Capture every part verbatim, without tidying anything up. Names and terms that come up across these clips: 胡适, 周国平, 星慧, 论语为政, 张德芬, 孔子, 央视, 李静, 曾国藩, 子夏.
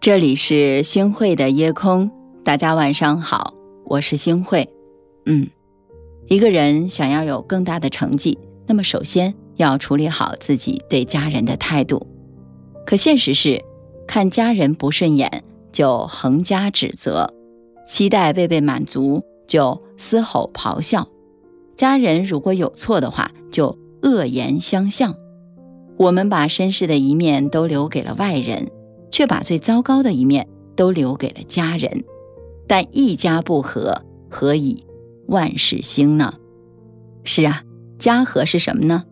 这里是星慧的夜空，大家晚上好，我是星慧。嗯，一个人想要有更大的成绩，那么首先要处理好自己对家人的态度。可现实是，看家人不顺眼就横加指责，期待未被满足就嘶吼咆哮，家人如果有错的话就恶言相向。我们把绅士的一面都留给了外人，却把最糟糕的一面都留给了家人。但一家不和，何以万事兴呢？是啊，家和是什么呢？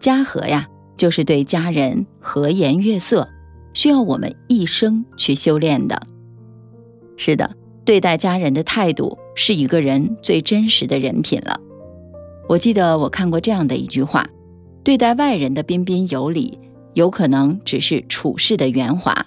家和呀，就是对家人和颜悦色，需要我们一生去修炼的。是的，对待家人的态度是一个人最真实的人品了。我记得我看过这样的一句话，对待外人的彬彬有礼，有可能只是处事的圆滑，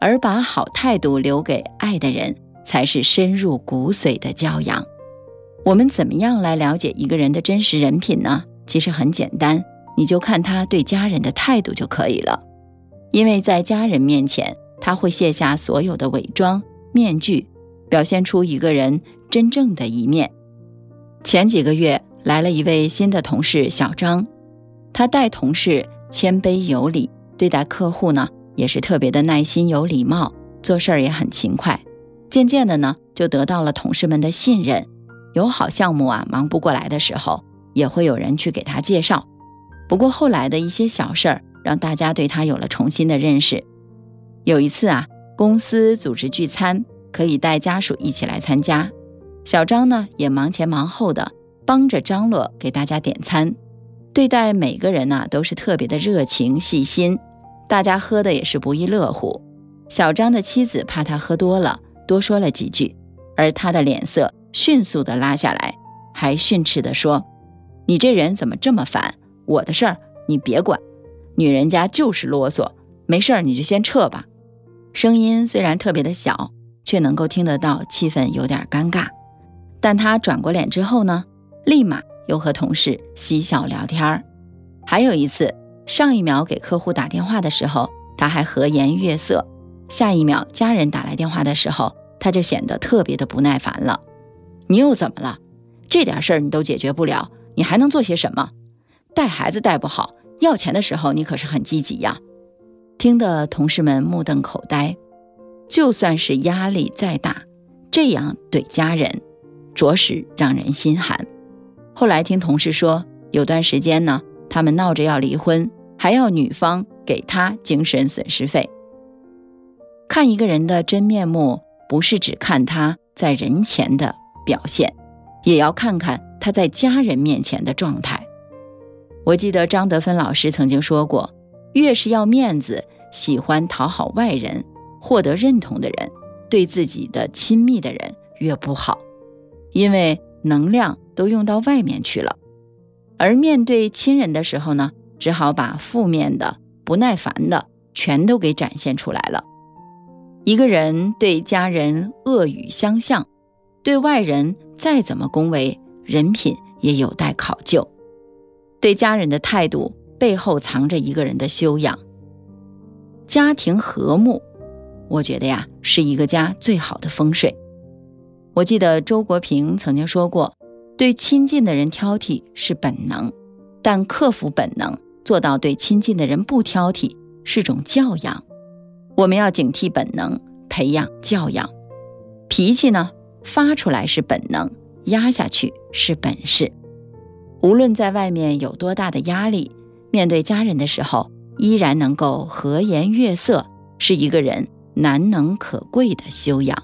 而把好态度留给爱的人，才是深入骨髓的教养。我们怎么样来了解一个人的真实人品呢？其实很简单，你就看他对家人的态度就可以了。因为在家人面前，他会卸下所有的伪装、面具，表现出一个人真正的一面。前几个月来了一位新的同事小张，他带同事谦卑有礼，对待客户呢也是特别的耐心有礼貌，做事儿也很勤快。渐渐的呢，就得到了同事们的信任。有好项目啊，忙不过来的时候，也会有人去给他介绍。不过后来的一些小事儿，让大家对他有了重新的认识。有一次啊，公司组织聚餐，可以带家属一起来参加。小张呢，也忙前忙后的帮着张罗给大家点餐。对待每个人啊，都是特别的热情细心，大家喝的也是不亦乐乎。小张的妻子怕他喝多了，多说了几句，而他的脸色迅速的拉下来，还训斥地说：“你这人怎么这么烦？我的事儿你别管，女人家就是啰嗦，没事儿你就先撤吧。”声音虽然特别的小，却能够听得到气氛有点尴尬。但他转过脸之后呢，立马又和同事嬉笑聊天。还有一次，上一秒给客户打电话的时候，他还和颜悦色，下一秒家人打来电话的时候，他就显得特别的不耐烦了。你又怎么了？这点事儿你都解决不了，你还能做些什么？带孩子带不好，要钱的时候你可是很积极呀。听得同事们目瞪口呆。就算是压力再大，这样对家人，着实让人心寒。后来听同事说，有段时间呢，他们闹着要离婚，还要女方给他精神损失费。看一个人的真面目，不是只看他在人前的表现，也要看看他在家人面前的状态。我记得张德芬老师曾经说过，越是要面子、喜欢讨好外人、获得认同的人，对自己的亲密的人越不好，因为能量都用到外面去了。而面对亲人的时候呢，只好把负面的、不耐烦的全都给展现出来了。一个人对家人恶语相向，对外人再怎么恭维，人品也有待考究。对家人的态度背后藏着一个人的修养。家庭和睦，我觉得呀，是一个家最好的风水。我记得周国平曾经说过，对亲近的人挑剔是本能，但克服本能，做到对亲近的人不挑剔，是种教养。我们要警惕本能，培养教养。脾气呢，发出来是本能，压下去是本事。无论在外面有多大的压力，面对家人的时候，依然能够和颜悦色，是一个人难能可贵的修养。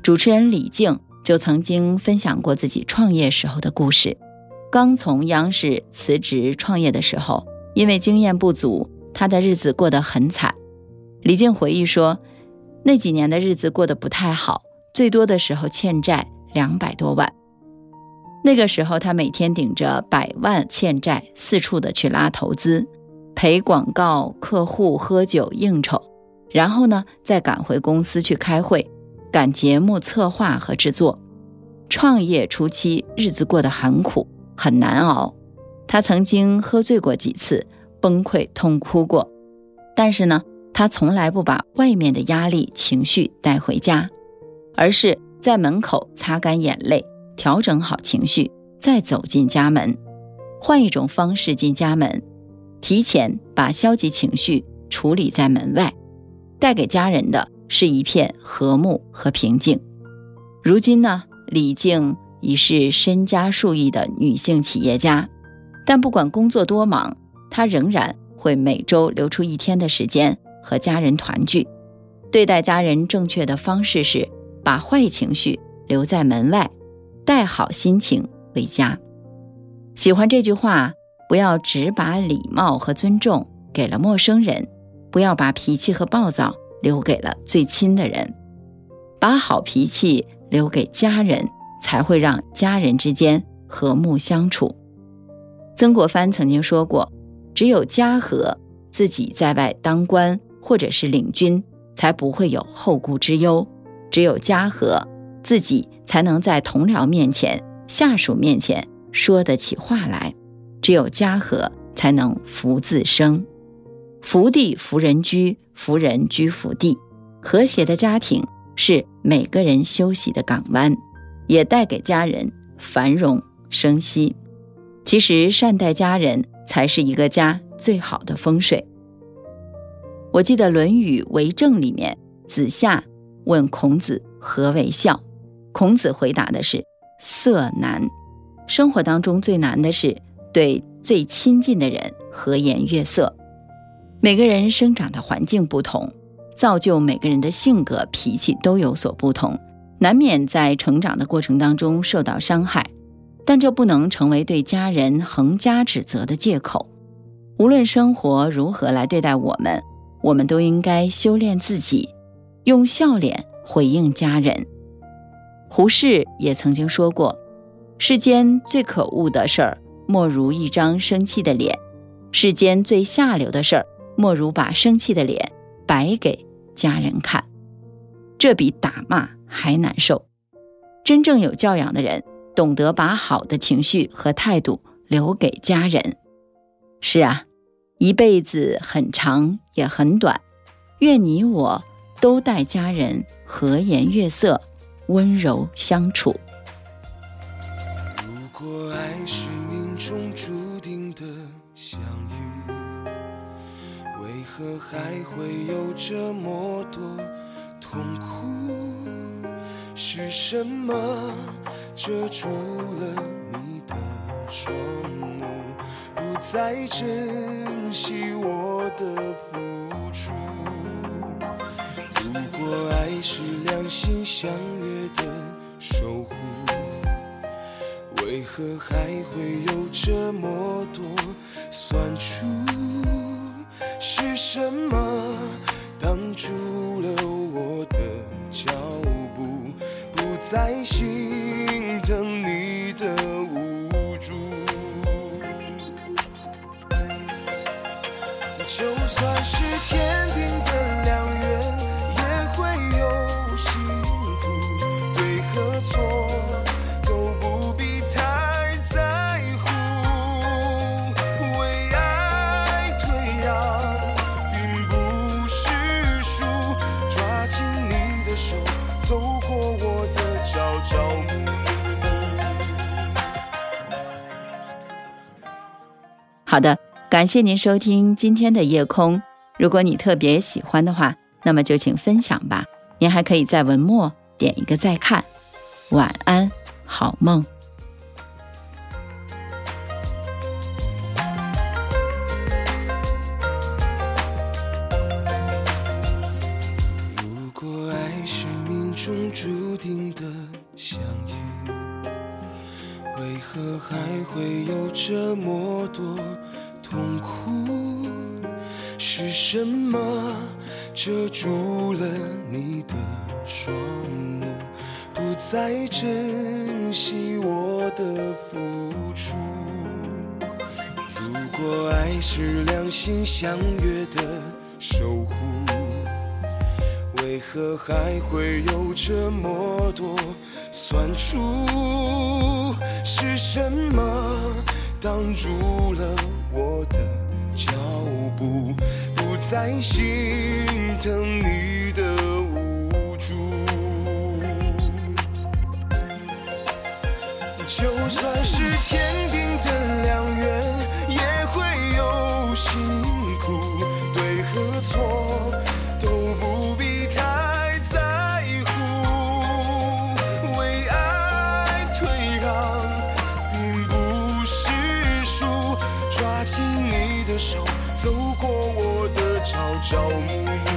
主持人李静就曾经分享过自己创业时候的故事。刚从央视辞职创业的时候，因为经验不足，他的日子过得很惨。李静回忆说，那几年的日子过得不太好，最多的时候欠债两百多万。那个时候他每天顶着百万欠债，四处的去拉投资，陪广告客户喝酒应酬，然后呢再赶回公司去开会，赶节目策划和制作。创业初期日子过得很苦很难熬，他曾经喝醉过几次，崩溃痛哭过。但是呢，他从来不把外面的压力、情绪带回家，而是在门口擦干眼泪，调整好情绪，再走进家门，换一种方式进家门，提前把消极情绪处理在门外，带给家人的是一片和睦和平静。如今呢，李静已是身家数亿的女性企业家，但不管工作多忙，她仍然会每周留出一天的时间和家人团聚。对待家人正确的方式是把坏情绪留在门外，带好心情回家。喜欢这句话，不要只把礼貌和尊重给了陌生人，不要把脾气和暴躁留给了最亲的人，把好脾气留给家人，才会让家人之间和睦相处。曾国藩曾经说过，只有家和，自己在外当官或者是领军，才不会有后顾之忧；只有家和，自己才能在同僚面前、下属面前说得起话来；只有家和，才能福自生。福地福人居，福人居福地。和谐的家庭是每个人休息的港湾，也带给家人繁荣生息。其实善待家人才是一个家最好的风水。我记得《论语为政》里面，子夏问孔子何为孝，孔子回答的是色难。生活当中最难的是对最亲近的人和颜悦色。每个人生长的环境不同，造就每个人的性格脾气都有所不同，难免在成长的过程当中受到伤害，但这不能成为对家人横加指责的借口。无论生活如何来对待我们，我们都应该修炼自己，用笑脸回应家人。胡适也曾经说过，世间最可恶的事儿，莫如一张生气的脸；世间最下流的事儿，莫如把生气的脸摆给家人看。这比打骂还难受。真正有教养的人，懂得把好的情绪和态度留给家人。是啊，一辈子很长也很短，愿你我都待家人和颜悦色，温柔相处。如果爱是命中注定的相遇，为何还会有这么多痛苦？是什么遮住了你的双目，不再珍惜我的付出？如果爱是两心相悦的守护，为何还会有这么多酸楚？是什么挡住了我的脚步，不再心疼你的无助？就算是天定的良缘，也会有幸福，对和错都不必太在乎。为爱退让并不是输，抓紧你的手，走过我的朝朝暮暮。好的，感谢您收听今天的夜空。如果你特别喜欢的话，那么就请分享吧。您还可以在文末点一个再看。晚安，好梦。如果爱是命中注定的相遇，为何还会有这么多痛苦？是什么遮住了你的双目，不再珍惜我的付出？如果爱是两心相悦的守护，为何还会有这么多酸楚？是什么挡住了我的脚步，在心疼你的无助，就算是天定的良缘，也会有辛苦，对和错都不必太在乎，为爱退让并不是输，抓紧你的手，走过我的朝朝暮暮。